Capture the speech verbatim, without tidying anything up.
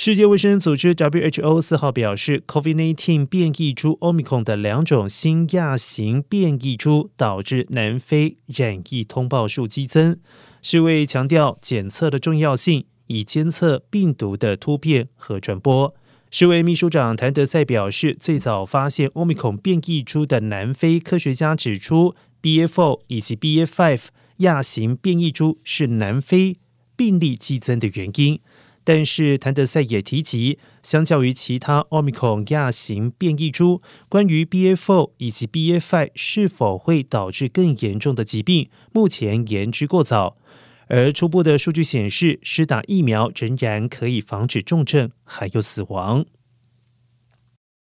世界卫生组织 W H O 四号表示 COVID 十九 变异株 Omicron 的两种新亚型变异株导致南非染疫通报数激增，世卫强调检测的重要性，以监测病毒的突变和传播。世卫秘书长谭德赛表示，最早发现 Omicron 变异株的南非科学家指出 B F 四 以及 B A 五 亚型变异株是南非病例激增的原因，但是谭德赛也提及，相较于其他 Omicron 亚型变异株，关于 B A 四 以及 B A 五 是否会导致更严重的疾病，目前言之过早。而初步的数据显示，施打疫苗仍然可以防止重症还有死亡。